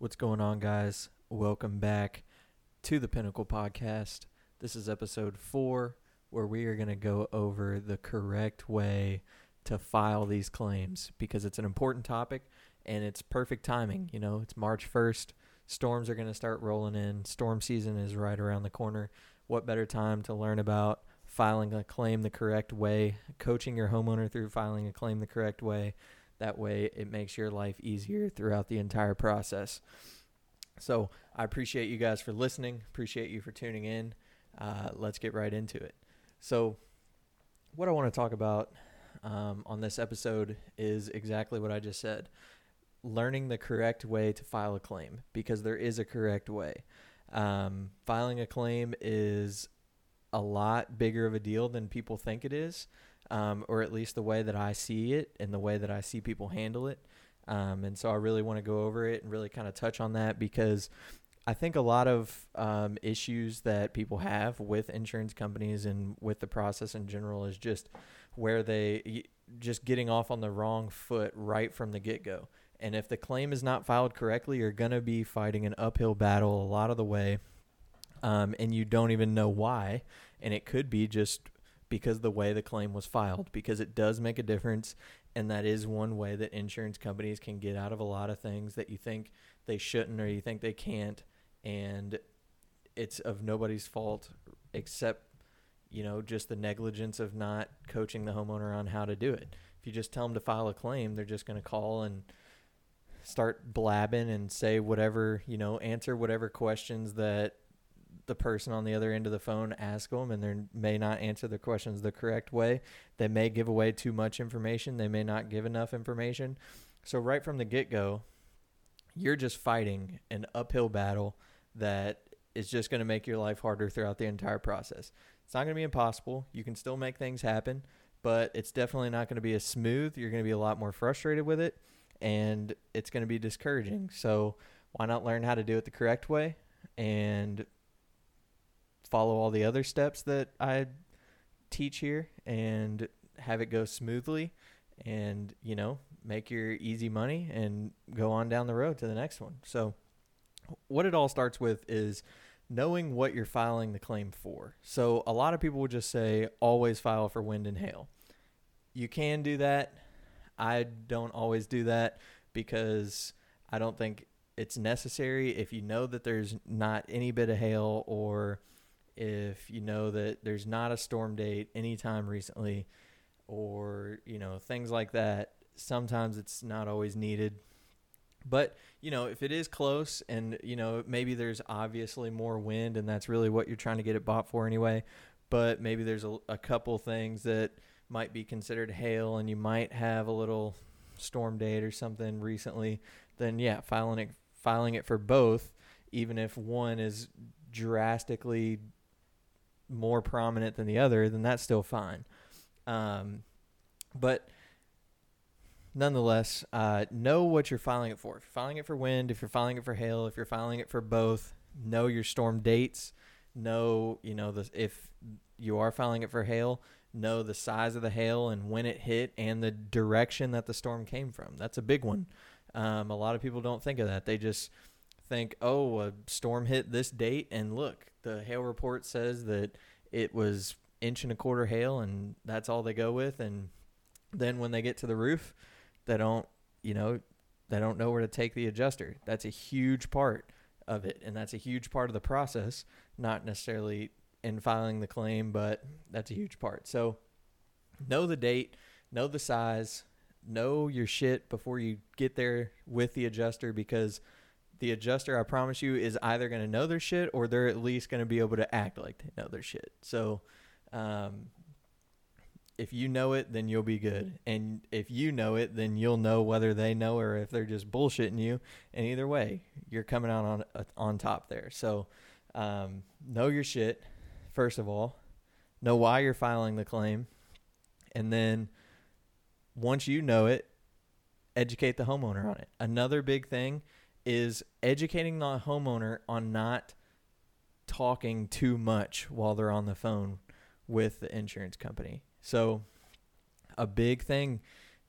What's going on, guys? Welcome back to the Pinnacle Podcast. This is episode 4, where we are going to go over the correct way to file these claims, because it's an important topic and it's perfect timing. You know, it's March 1st. Storms are going to start rolling in. Storm season is right around the corner. What better time to learn about filing a claim the correct way, coaching your homeowner through filing a claim the correct way. That way, it makes your life easier throughout the entire process. So I appreciate you guys for listening. Appreciate you for tuning in. Let's get right into it. So what I want to talk about on this episode is exactly what I just said. Learning the correct way to file a claim, because there is a correct way. Filing a claim is a lot bigger of a deal than people think it is. Or at least the way that I see it and the way that I see people handle it. And so I really want to go over it and really kind of touch on that, because I think a lot of issues that people have with insurance companies and with the process in general is just where they just getting off on the wrong foot right from the get-go. And if the claim is not filed correctly, you're going to be fighting an uphill battle a lot of the way, and you don't even know why. And it could be just because the way the claim was filed, because it does make a difference. And that is one way that insurance companies can get out of a lot of things that you think they shouldn't or you think they can't. And it's of nobody's fault except, you know, just the negligence of not coaching the homeowner on how to do it. If you just tell them to file a claim, they're just going to call and start blabbing and say whatever, you know, answer whatever questions that the person on the other end of the phone ask them, and they may not answer their questions the correct way. They may give away too much information. They may not give enough information. So right from the get-go, you're just fighting an uphill battle that is just going to make your life harder throughout the entire process. It's not going to be impossible. You can still make things happen, but it's definitely not going to be as smooth. You're going to be a lot more frustrated with it, and it's going to be discouraging. So why not learn how to do it the correct way and follow all the other steps that I teach here and have it go smoothly and, you know, make your easy money and go on down the road to the next one. So what it all starts with is knowing what you're filing the claim for. So a lot of people will just say, always file for wind and hail. You can do that. I don't always do that, because I don't think it's necessary. If you know that there's not any bit of hail, or if you know that there's not a storm date anytime recently, or, you know, things like that, sometimes it's not always needed. But, you know, if it is close and, you know, maybe there's obviously more wind and that's really what you're trying to get it bought for anyway, but maybe there's a couple things that might be considered hail and you might have a little storm date or something recently, then yeah, filing it for both, even if one is drastically more prominent than the other, then that's still fine. But nonetheless, know what you're filing it for. If you're filing it for wind, if you're filing it for hail, if you're filing it for both, know your storm dates. Know, you know, if you are filing it for hail, know the size of the hail and when it hit and the direction that the storm came from. That's a big one. A lot of people don't think of that. They just think, oh, a storm hit this date, and look, the hail report says that it was 1.25 inch hail, and that's all they go with. And then when they get to the roof, they don't know where to take the adjuster. That's a huge part of it, and that's a huge part of the process, not necessarily in filing the claim, but that's a huge part. So know the date, know the size, know your shit before you get there with the adjuster, because the adjuster, I promise you, is either going to know their shit or they're at least going to be able to act like they know their shit. So if you know it, then you'll be good. And if you know it, then you'll know whether they know or if they're just bullshitting you. And either way, you're coming out on top there. So know your shit, first of all. Know why you're filing the claim. And then once you know it, educate the homeowner on it. Another big thing is educating the homeowner on not talking too much while they're on the phone with the insurance company. So a big thing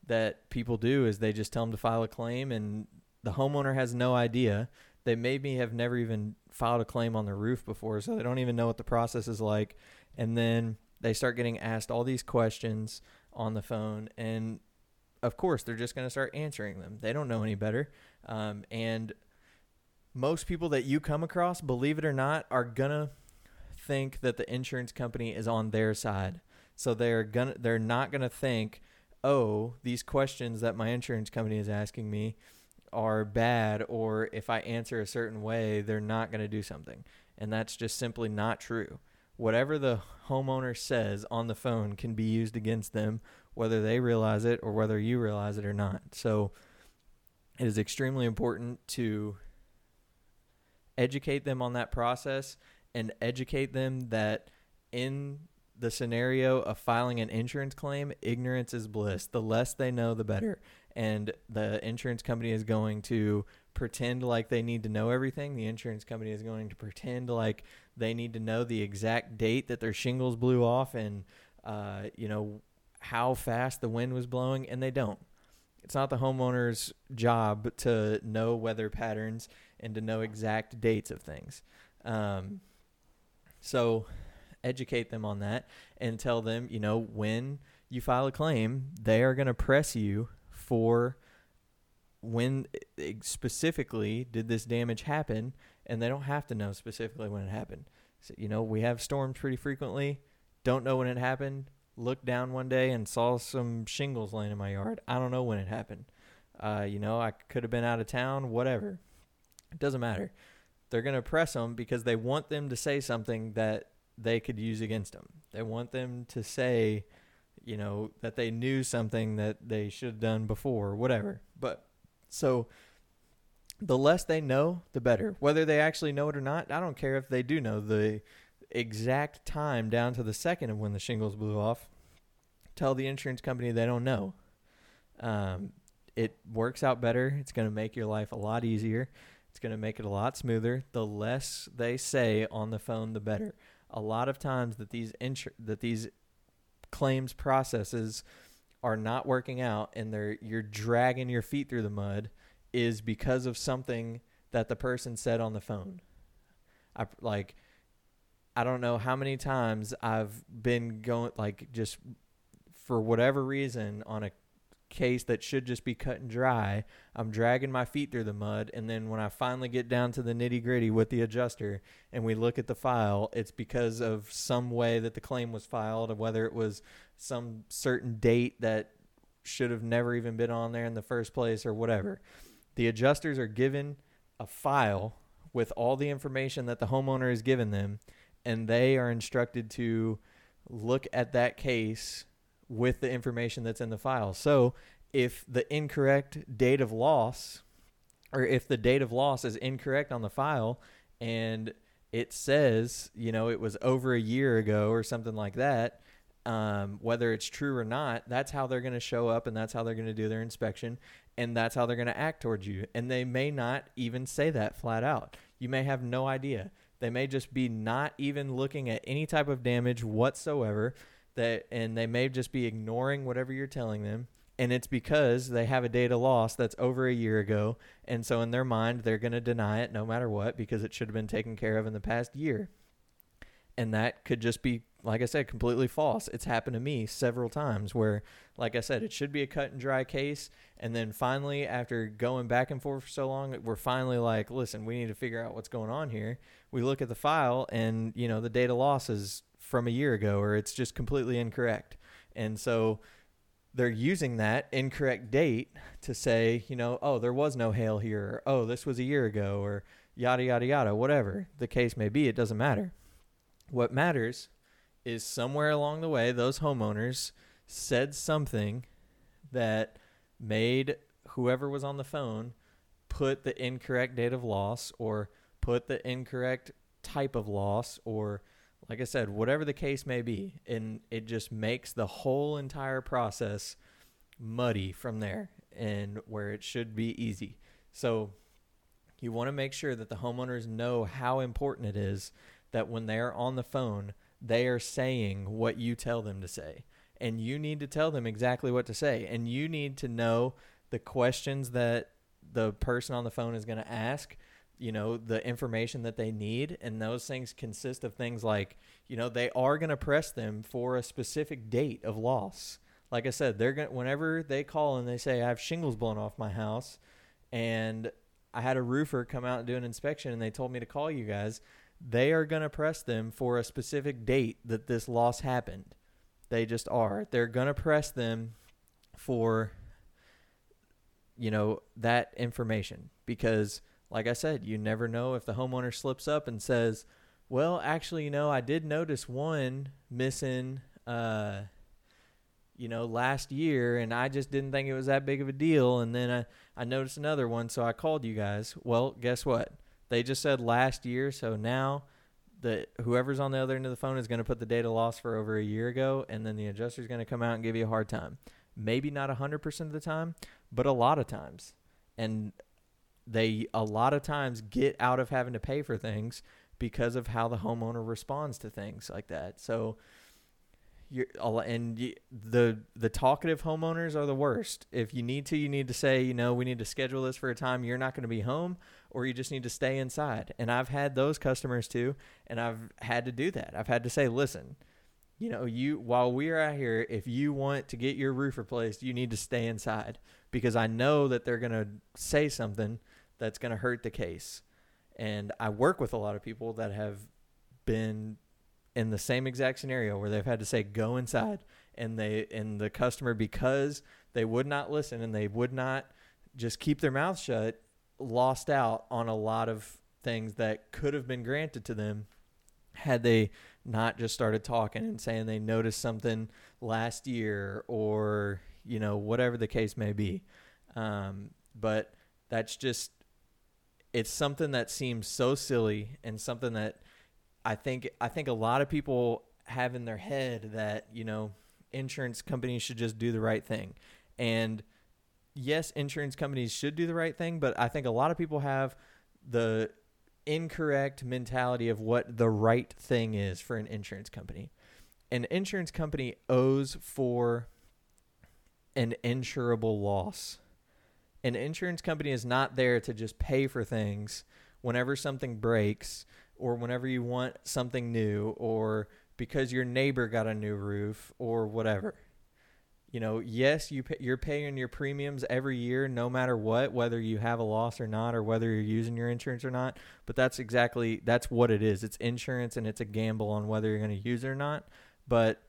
that people do is they just tell them to file a claim and The homeowner has no idea. They maybe have never even filed a claim on the roof before, so they don't even know what the process is like. And then they start getting asked all these questions on the phone, and of course they're just going to start answering them. They don't know any better. And most people that you come across, believe it or not, are going to think that the insurance company is on their side. So they're not going to think, oh, these questions that my insurance company is asking me are bad, or if I answer a certain way, they're not going to do something. And that's just simply not true. Whatever the homeowner says on the phone can be used against them, whether they realize it or whether you realize it or not. So it is extremely important to educate them on that process and educate them that in the scenario of filing an insurance claim, ignorance is bliss. The less they know, the better. And the insurance company is going to pretend like they need to know everything. The insurance company is going to pretend like they need to know the exact date that their shingles blew off and, how fast the wind was blowing, and they don't. It's not the homeowner's job to know weather patterns and to know exact dates of things. So educate them on that and tell them, when you file a claim, they are going to press you for when specifically did this damage happen, and they don't have to know specifically when it happened. So, we have storms pretty frequently. Don't know when it happened. Looked down one day and saw some shingles laying in my yard. I don't know when it happened. I could have been out of town, whatever. It doesn't matter. They're going to press them because they want them to say something that they could use against them. They want them to say, that they knew something that they should have done before, whatever. But so the less they know, the better. Whether they actually know it or not, I don't care if they do know the exact time down to the second of when the shingles blew off. Tell the insurance company they don't know. It works out better. It's going to make your life a lot easier. It's going to make it a lot smoother. The less they say on the phone, the better. A lot of times that these claims processes are not working out and you're dragging your feet through the mud is because of something that the person said on the phone. I don't know how many times I've been going, just for whatever reason, on a case that should just be cut and dry. I'm dragging my feet through the mud, and then when I finally get down to the nitty-gritty with the adjuster and we look at the file, it's because of some way that the claim was filed, or whether it was some certain date that should have never even been on there in the first place or whatever. The adjusters are given a file with all the information that the homeowner has given them, and they are instructed to look at that case with the information that's in the file. So if the incorrect date of loss, or if the date of loss is incorrect on the file and it says, it was over a year ago or something like that, whether it's true or not, that's how they're going to show up, and that's how they're going to do their inspection, and that's how they're going to act towards you. And they may not even say that flat out. You may have no idea. They may just be not even looking at any type of damage whatsoever. And they may just be ignoring whatever you're telling them, and it's because they have a data loss that's over a year ago, and so in their mind they're going to deny it no matter what because it should have been taken care of in the past year. And that could just be, like I said, completely false. It's happened to me several times where, like I said, it should be a cut and dry case, and then finally, after going back and forth for so long, we're finally like, listen, we need to figure out what's going on here. We look at the file, and the data loss is from a year ago, or it's just completely incorrect. And so they're using that incorrect date to say, oh, there was no hail here, or, oh, this was a year ago, or yada, yada, yada, whatever the case may be. It doesn't matter. What matters is somewhere along the way, those homeowners said something that made whoever was on the phone put the incorrect date of loss, or put the incorrect type of loss, or, like I said, whatever the case may be, and it just makes the whole entire process muddy from there, and where it should be easy. So you want to make sure that the homeowners know how important it is that when they're on the phone, they are saying what you tell them to say, and you need to tell them exactly what to say, and you need to know the questions that the person on the phone is going to ask, you know, the information that they need. And those things consist of things like, you know, they are going to press them for a specific date of loss. Like I said, they're going, whenever they call and they say, I have shingles blown off my house and I had a roofer come out and do an inspection and they told me to call you guys, they are going to press them for a specific date that this loss happened. They just are. They're going to press them for, you know, that information because, like I said, you never know if the homeowner slips up and says, well, actually, you know, I did notice one missing, you know, last year, and I just didn't think it was that big of a deal. And then I noticed another one, so I called you guys. Well, guess what? They just said last year, so now the whoever's on the other end of the phone is going to put the data loss for over a year ago, and then the adjuster's going to come out and give you a hard time. Maybe not 100% of the time, but a lot of times. And they a lot of times get out of having to pay for things because of how the homeowner responds to things like that. So the talkative homeowners are the worst. If you need to say, you know, we need to schedule this for a time you're not going to be home, or you just need to stay inside. And I've had those customers too, and I've had to do that. I've had to say, listen, you know, while we're out here, if you want to get your roof replaced, you need to stay inside because I know that they're going to say something that's going to hurt the case. And I work with a lot of people that have been in the same exact scenario where they've had to say, go inside, and the customer, because they would not listen and they would not just keep their mouth shut, lost out on a lot of things that could have been granted to them had they not just started talking and saying they noticed something last year or, you know, whatever the case may be. But that's just, it's something that seems so silly and something that I think a lot of people have in their head that, you know, insurance companies should just do the right thing. And yes, insurance companies should do the right thing, but I think a lot of people have the incorrect mentality of what the right thing is for an insurance company. An insurance company owes for an insurable loss. An insurance company is not there to just pay for things whenever something breaks or whenever you want something new or because your neighbor got a new roof or whatever. You know, yes, you're paying your premiums every year no matter what, whether you have a loss or not or whether you're using your insurance or not, but that's what it is. It's insurance and it's a gamble on whether you're going to use it or not, but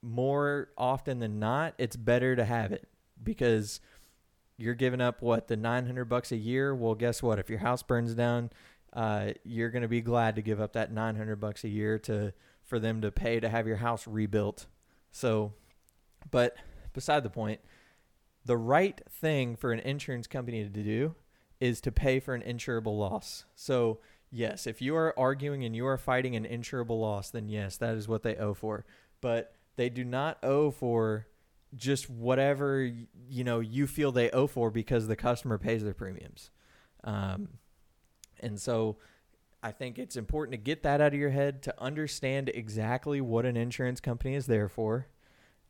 more often than not, it's better to have it because you're giving up, what, the $900 a year? Well, guess what? If your house burns down, you're going to be glad to give up that $900 a year for them to pay to have your house rebuilt. So, but beside the point, the right thing for an insurance company to do is to pay for an insurable loss. So yes, if you are arguing and you are fighting an insurable loss, then yes, that is what they owe for, but they do not owe for just whatever, you know, you feel they owe for because the customer pays their premiums. And so I think it's important to get that out of your head, to understand exactly what an insurance company is there for.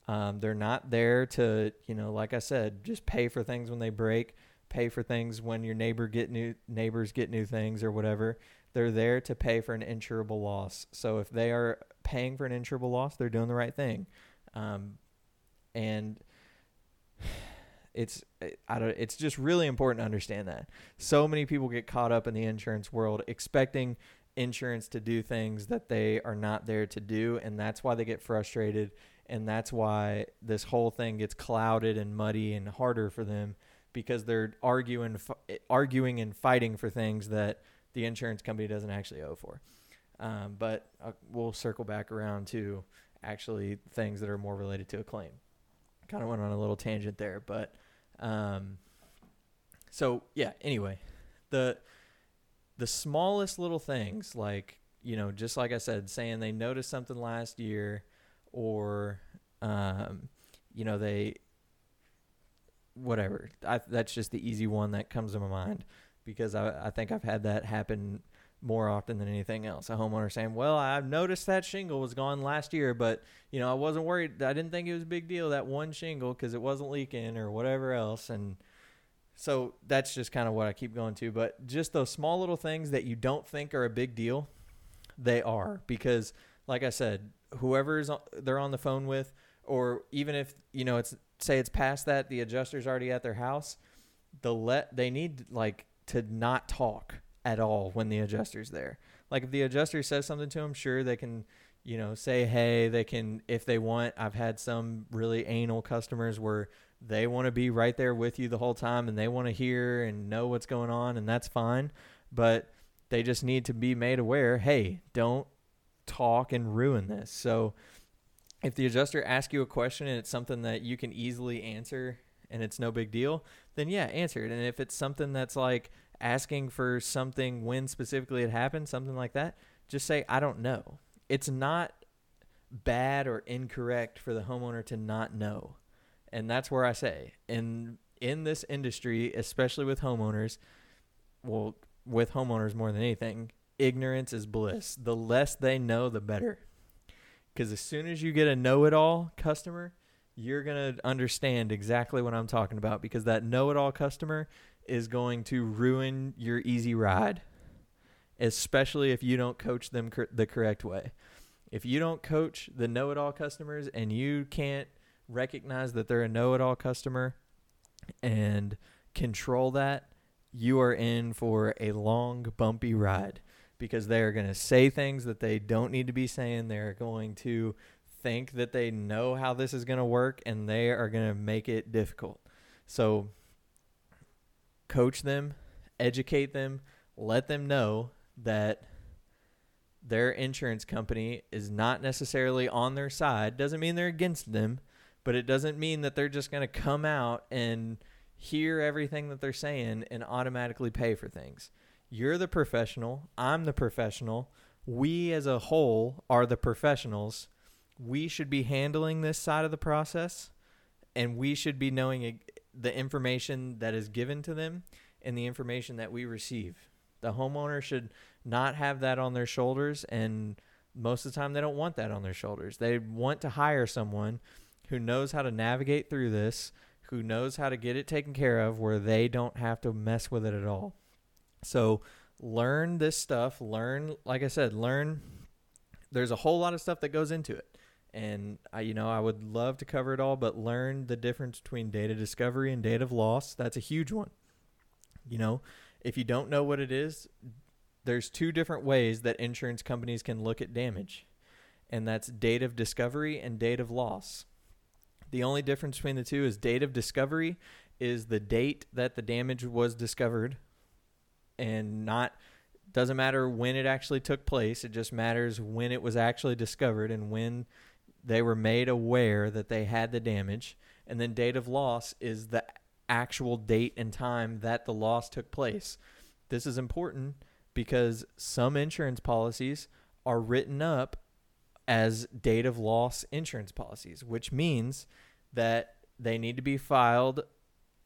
They're not there to, you know, like I said, just pay for things when they break, pay for things when your neighbors get new things or whatever. They're there to pay for an insurable loss. So if they are paying for an insurable loss, they're doing the right thing. And it's just really important to understand that. So many people get caught up in the insurance world expecting insurance to do things that they are not there to do, and that's why they get frustrated, and that's why this whole thing gets clouded and muddy and harder for them because they're arguing and fighting for things that the insurance company doesn't actually owe for. But we'll circle back around to actually things that are more related to a claim. Kind of went on a little tangent there, but so yeah, anyway, the smallest little things, like, you know, just like I said, saying they noticed something last year or, you know, they, whatever, that's just the easy one that comes to my mind because I think I've had that happen more often than anything else. A homeowner saying, well, I've noticed that shingle was gone last year, but, you know, I wasn't worried. I didn't think it was a big deal, that one shingle, because it wasn't leaking or whatever else. And So that's just kind of what I keep going to. But just those small little things that you don't think are a big deal, they are. Because, like I said, whoever they're on the phone with, or even if, you know, it's past that, the adjuster's already at their house, they need, like, to not talk at all when the adjuster's there. Like, if the adjuster says something to them, sure, they can, you know, say, hey, they can, if they want. I've had some really anal customers where they want to be right there with you the whole time and they want to hear and know what's going on, and that's fine. But they just need to be made aware, hey, don't talk and ruin this. So if the adjuster asks you a question and it's something that you can easily answer and it's no big deal, then yeah, answer it. And if it's something that's like asking for something when specifically it happened, something like that, just say, I don't know. It's not bad or incorrect for the homeowner to not know. And that's where I say, in this industry, especially with homeowners, well, with homeowners more than anything, ignorance is bliss. The less they know, the better. Because as soon as you get a know-it-all customer, you're going to understand exactly what I'm talking about, because that know-it-all customer is going to ruin your easy ride, especially if you don't coach them the correct way. If you don't coach the know-it-all customers and you can't recognize that they're a know-it-all customer and control that, you are in for a long, bumpy ride, because they're going to say things that they don't need to be saying. They're going to think that they know how this is going to work, and they are going to make it difficult. So coach them, educate them, let them know that their insurance company is not necessarily on their side. Doesn't mean they're against them, but it doesn't mean that they're just going to come out and hear everything that they're saying and automatically pay for things. You're the professional. I'm the professional. We as a whole are the professionals. We should be handling this side of the process, and we should be knowing the information that is given to them and the information that we receive. The homeowner should not have that on their shoulders, and most of the time they don't want that on their shoulders. They want to hire someone who knows how to navigate through this, who knows how to get it taken care of where they don't have to mess with it at all. So learn this stuff. Learn, like I said, learn. There's a whole lot of stuff that goes into it. And, I would love to cover it all, but learn the difference between data discovery and date of loss. That's a huge one. You know, if you don't know what it is, there's two different ways that insurance companies can look at damage, and that's date of discovery and date of loss. The only difference between the two is date of discovery is the date that the damage was discovered, and doesn't matter when it actually took place. It just matters when it was actually discovered and when they were made aware that they had the damage. And then date of loss is the actual date and time that the loss took place. This is important because some insurance policies are written up as date of loss insurance policies, which means that they need to be filed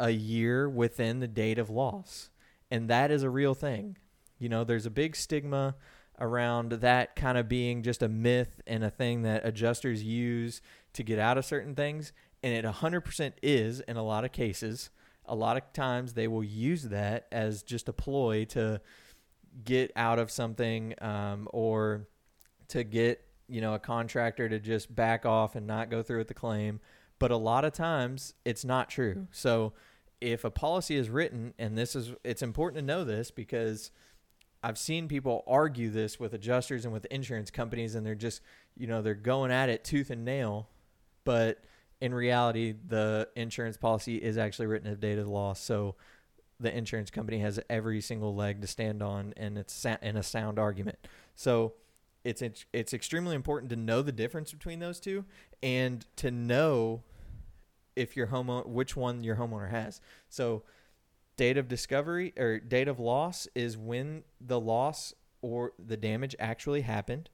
a year within the date of loss. And that is a real thing. You know, there's a big stigma around that kind of being just a myth and a thing that adjusters use to get out of certain things. And it 100% is in a lot of cases. A lot of times they will use that as just a ploy to get out of something, or to get, a contractor to just back off and not go through with the claim. But a lot of times it's not true. So if a policy is written, and it's important to know this because I've seen people argue this with adjusters and with insurance companies, and they're just, they're going at it tooth and nail. But in reality, the insurance policy is actually written as date of loss. So the insurance company has every single leg to stand on, and it's in a sound argument. So it's extremely important to know the difference between those two, and to know if which one your homeowner has. So date of discovery or date of loss is when the loss or the damage actually happened,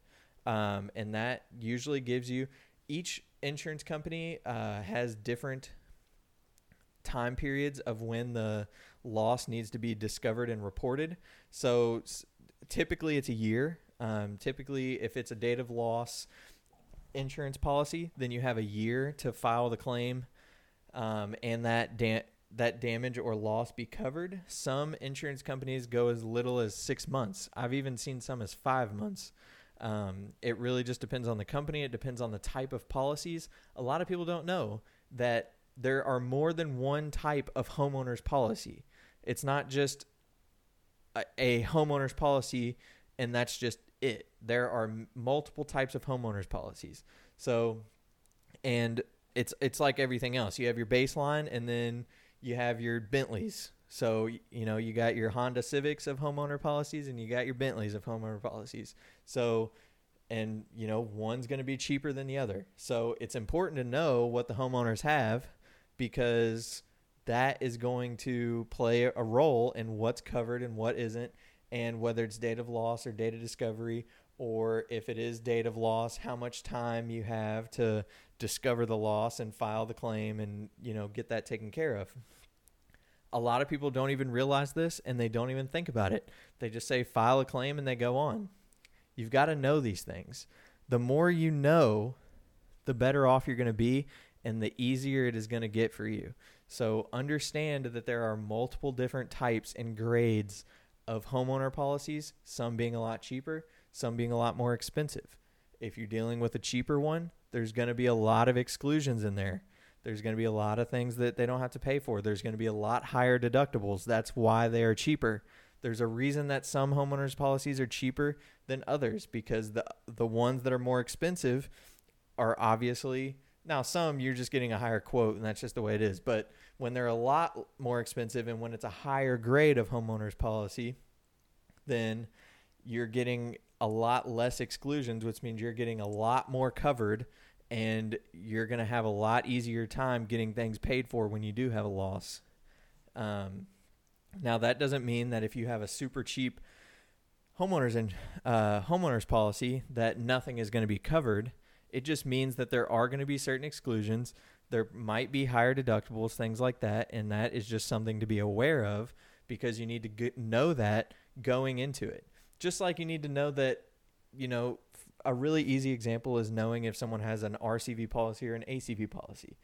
and that usually gives you, each insurance company has different time periods of when the loss needs to be discovered and reported. So typically it's a year. Typically, if it's a date of loss insurance policy, then you have a year to file the claim, and that that damage or loss be covered. Some insurance companies go as little as 6 months. I've even seen some as 5 months. It really just depends on the company. It depends on the type of policies. A lot of people don't know that there are more than one type of homeowner's policy. It's not just a homeowner's policy and that's just it. There are multiple types of homeowner's policies. So, and it's like everything else. You have your baseline and then you have your Bentleys. So, you know, you got your Honda Civics of homeowner policies and you got your Bentleys of homeowner policies. So, and, you know, one's going to be cheaper than the other. So it's important to know what the homeowners have because that is going to play a role in what's covered and what isn't, and whether it's date of loss or date of discovery, or if it is date of loss, how much time you have to discover the loss and file the claim and, you know, get that taken care of. A lot of people don't even realize this and they don't even think about it. They just say file a claim and they go on. You've got to know these things. The more you know, the better off you're going to be and the easier it is going to get for you. So understand that there are multiple different types and grades of homeowner policies, some being a lot cheaper, some being a lot more expensive. If you're dealing with a cheaper one, there's going to be a lot of exclusions in there. There's going to be a lot of things that they don't have to pay for. There's going to be a lot higher deductibles. That's why they are cheaper. There's a reason that some homeowners policies are cheaper than others, because the ones that are more expensive are obviously, now some you're just getting a higher quote and that's just the way it is. But when they're a lot more expensive and when it's a higher grade of homeowners policy, then you're getting a lot less exclusions, which means you're getting a lot more covered and you're going to have a lot easier time getting things paid for when you do have a loss. Now, that doesn't mean that if you have a super cheap homeowners policy that nothing is going to be covered. It just means that there are going to be certain exclusions. There might be higher deductibles, things like that, and that is just something to be aware of because you need to know that going into it. Just like you need to know that, you know, a really easy example is knowing if someone has an RCV policy or an ACV policy.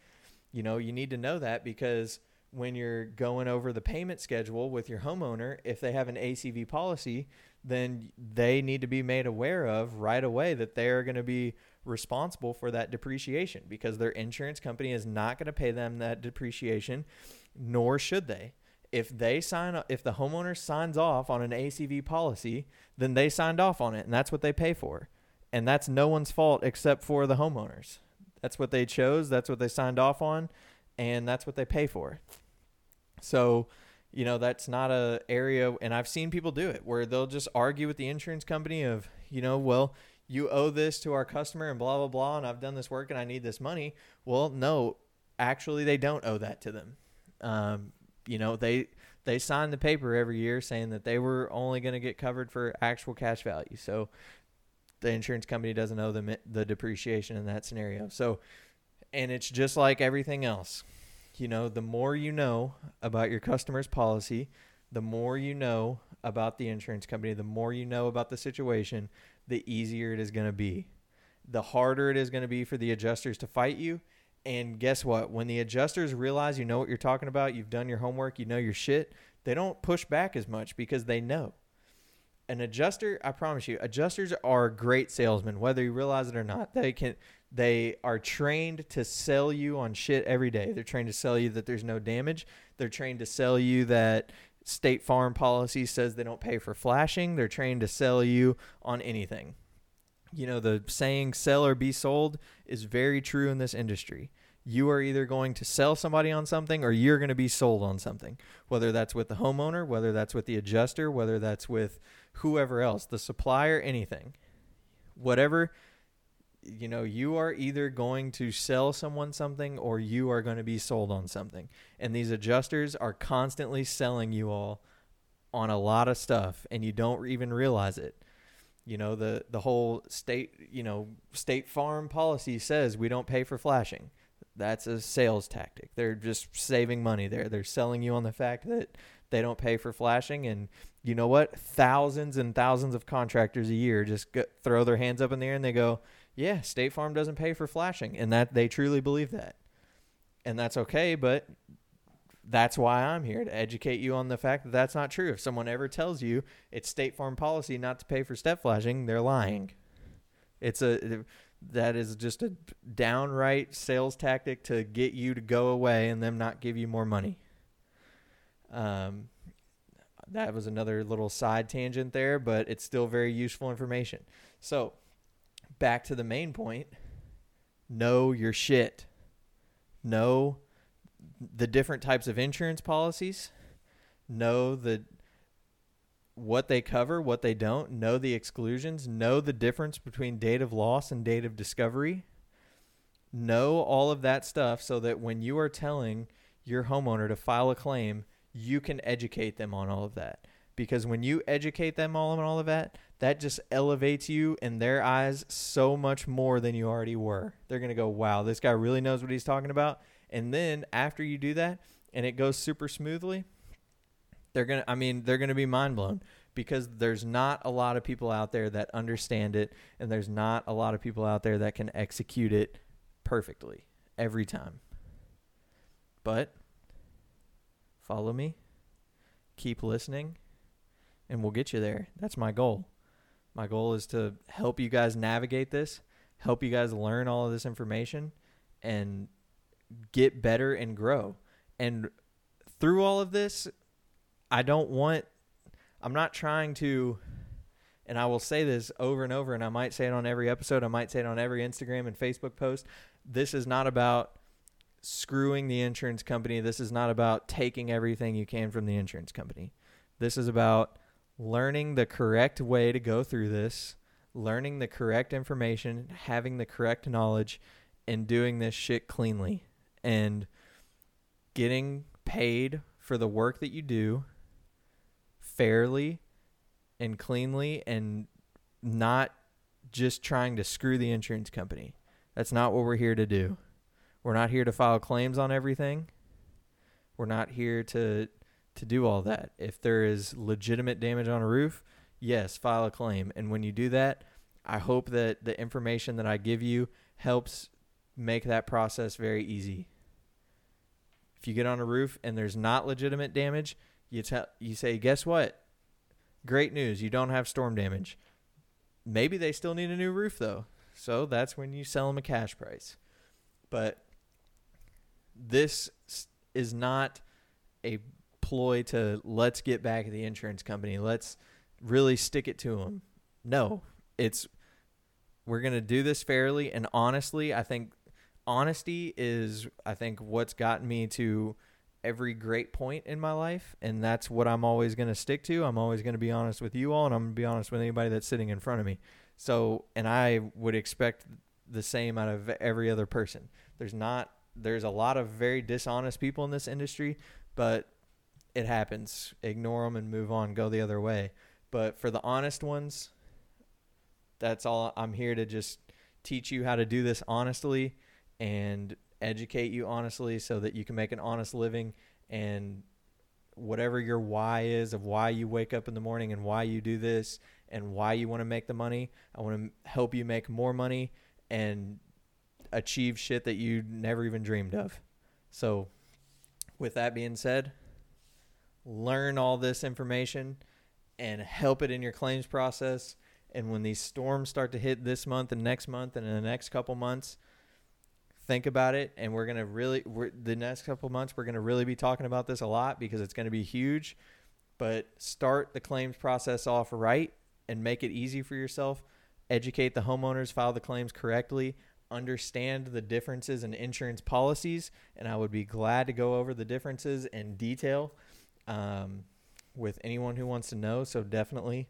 You know, you need to know that because when you're going over the payment schedule with your homeowner, if they have an ACV policy, then they need to be made aware of right away that they're going to be responsible for that depreciation because their insurance company is not going to pay them that depreciation, nor should they. If the homeowner signs off on an ACV policy, then they signed off on it, and that's what they pay for. And that's no one's fault except for the homeowners. That's what they chose, that's what they signed off on, and that's what they pay for. So, you know, that's not an area, and I've seen people do it, where they'll just argue with the insurance company of, you know, well, you owe this to our customer and blah, blah, blah, and I've done this work and I need this money. Well, no, actually they don't owe that to them. You know, they sign the paper every year saying that they were only going to get covered for actual cash value. So the insurance company doesn't owe them the depreciation in that scenario. So, and it's just like everything else. You know, the more you know about your customer's policy, the more you know about the insurance company, the more you know about the situation, the easier it is going to be. The harder it is going to be for the adjusters to fight you. And guess what? When the adjusters realize you know what you're talking about, you've done your homework, you know your shit, they don't push back as much because they know. An adjuster, I promise you, adjusters are great salesmen, whether you realize it or not. They are trained to sell you on shit every day. They're trained to sell you that there's no damage. They're trained to sell you that State Farm policy says they don't pay for flashing. They're trained to sell you on anything. You know, the saying sell or be sold is very true in this industry. You are either going to sell somebody on something or you're going to be sold on something, whether that's with the homeowner, whether that's with the adjuster, whether that's with whoever else, the supplier, anything, whatever, you know, you are either going to sell someone something or you are going to be sold on something. And these adjusters are constantly selling you all on a lot of stuff and you don't even realize it. You know, the whole State Farm policy says we don't pay for flashing. That's a sales tactic. They're just saving money there. They're selling you on the fact that they don't pay for flashing. And you know what? Thousands and thousands of contractors a year just throw their hands up in the air and they go, yeah, State Farm doesn't pay for flashing. And that they truly believe that. And that's okay, but That's why I'm here, to educate you on the fact that that's not true. If someone ever tells you it's State Farm policy not to pay for step flashing, they're lying. That is just a downright sales tactic to get you to go away and them not give you more money. That was another little side tangent there, but it's still very useful information. So back to the main point, know your shit. Know the different types of insurance policies, know what they cover, what they don't, know the exclusions, know the difference between date of loss and date of discovery. Know all of that stuff so that when you are telling your homeowner to file a claim, you can educate them on all of that. Because when you educate them all on all of that, that just elevates you in their eyes so much more than you already were. They're going to go, wow, this guy really knows what he's talking about. And then after you do that and it goes super smoothly, they're going to be mind blown, because there's not a lot of people out there that understand it. And there's not a lot of people out there that can execute it perfectly every time. But follow me, keep listening, and we'll get you there. That's my goal. My goal is to help you guys navigate this, help you guys learn all of this information, and get better and grow. And through all of this, I'm not trying to, and I will say this over and over, and I might say it on every episode, I might say it on every Instagram and Facebook post. This is not about screwing the insurance company. This is not about taking everything you can from the insurance company. This is about learning the correct way to go through this, learning the correct information, having the correct knowledge, and doing this shit cleanly and getting paid for the work that you do fairly and cleanly, and not just trying to screw the insurance company. That's not what we're here to do. We're not here to file claims on everything. We're not here to do all that. If there is legitimate damage on a roof, yes, file a claim. And when you do that, I hope that the information that I give you helps make that process very easy. If you get on a roof and there's not legitimate damage, you say, guess what? Great news, you don't have storm damage. Maybe they still need a new roof though. So that's when you sell them a cash price. But this is not a ploy to let's get back at the insurance company. Let's really stick it to them. No, we're going to do this fairly and honestly. I think honesty is, what's gotten me to every great point in my life. And that's what I'm always going to stick to. I'm always going to be honest with you all, and I'm going to be honest with anybody that's sitting in front of me. So, and I would expect the same out of every other person. There's a lot of very dishonest people in this industry, but it happens. Ignore them and move on, go the other way. But for the honest ones, that's all I'm here to, just teach you how to do this honestly and educate you honestly so that you can make an honest living, and whatever your why is of why you wake up in the morning and why you do this and why you want to make the money. I want to help you make more money and achieve shit that you never even dreamed of. So with that being said, learn all this information and help it in your claims process. And when these storms start to hit this month and in the next couple months, think about it. And the next couple months, we're going to really be talking about this a lot, because it's going to be huge. But start the claims process off right and make it easy for yourself. Educate the homeowners, file the claims correctly, understand the differences in insurance policies. And I would be glad to go over the differences in detail with anyone who wants to know. So definitely,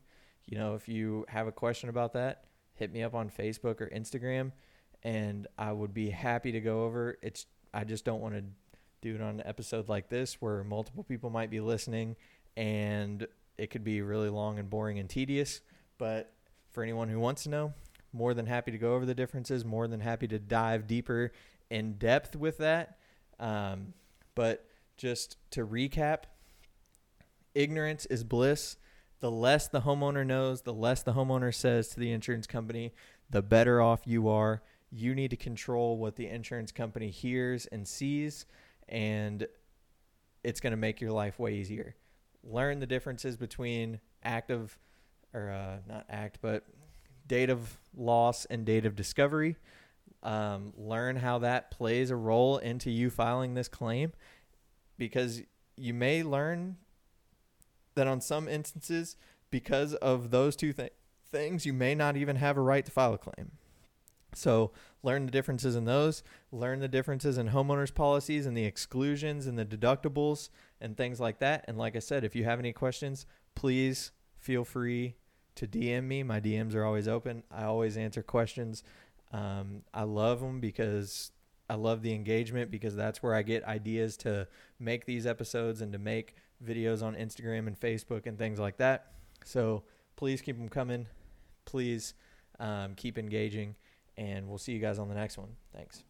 if you have a question about that, hit me up on Facebook or Instagram, and I would be happy to go over. I just don't want to do it on an episode like this where multiple people might be listening, and it could be really long and boring and tedious. But for anyone who wants to know, more than happy to go over the differences, more than happy to dive deeper in depth with that. But just to recap, ignorance is bliss. The less the homeowner knows, the less the homeowner says to the insurance company, the better off you are. You need to control what the insurance company hears and sees. And it's going to make your life way easier. Learn the differences between active, or not date of loss and date of discovery. Learn how that plays a role into you filing this claim, because you may learn that on some instances, because of those two things, you may not even have a right to file a claim. So learn the differences in those, learn the differences in homeowners policies and the exclusions and the deductibles and things like that. And like I said, if you have any questions, please feel free to DM me. My DMs are always open. I always answer questions. I love them because I love the engagement, because that's where I get ideas to make these episodes and to make videos on Instagram and Facebook and things like that. So please keep them coming. Please keep engaging. And we'll see you guys on the next one. Thanks.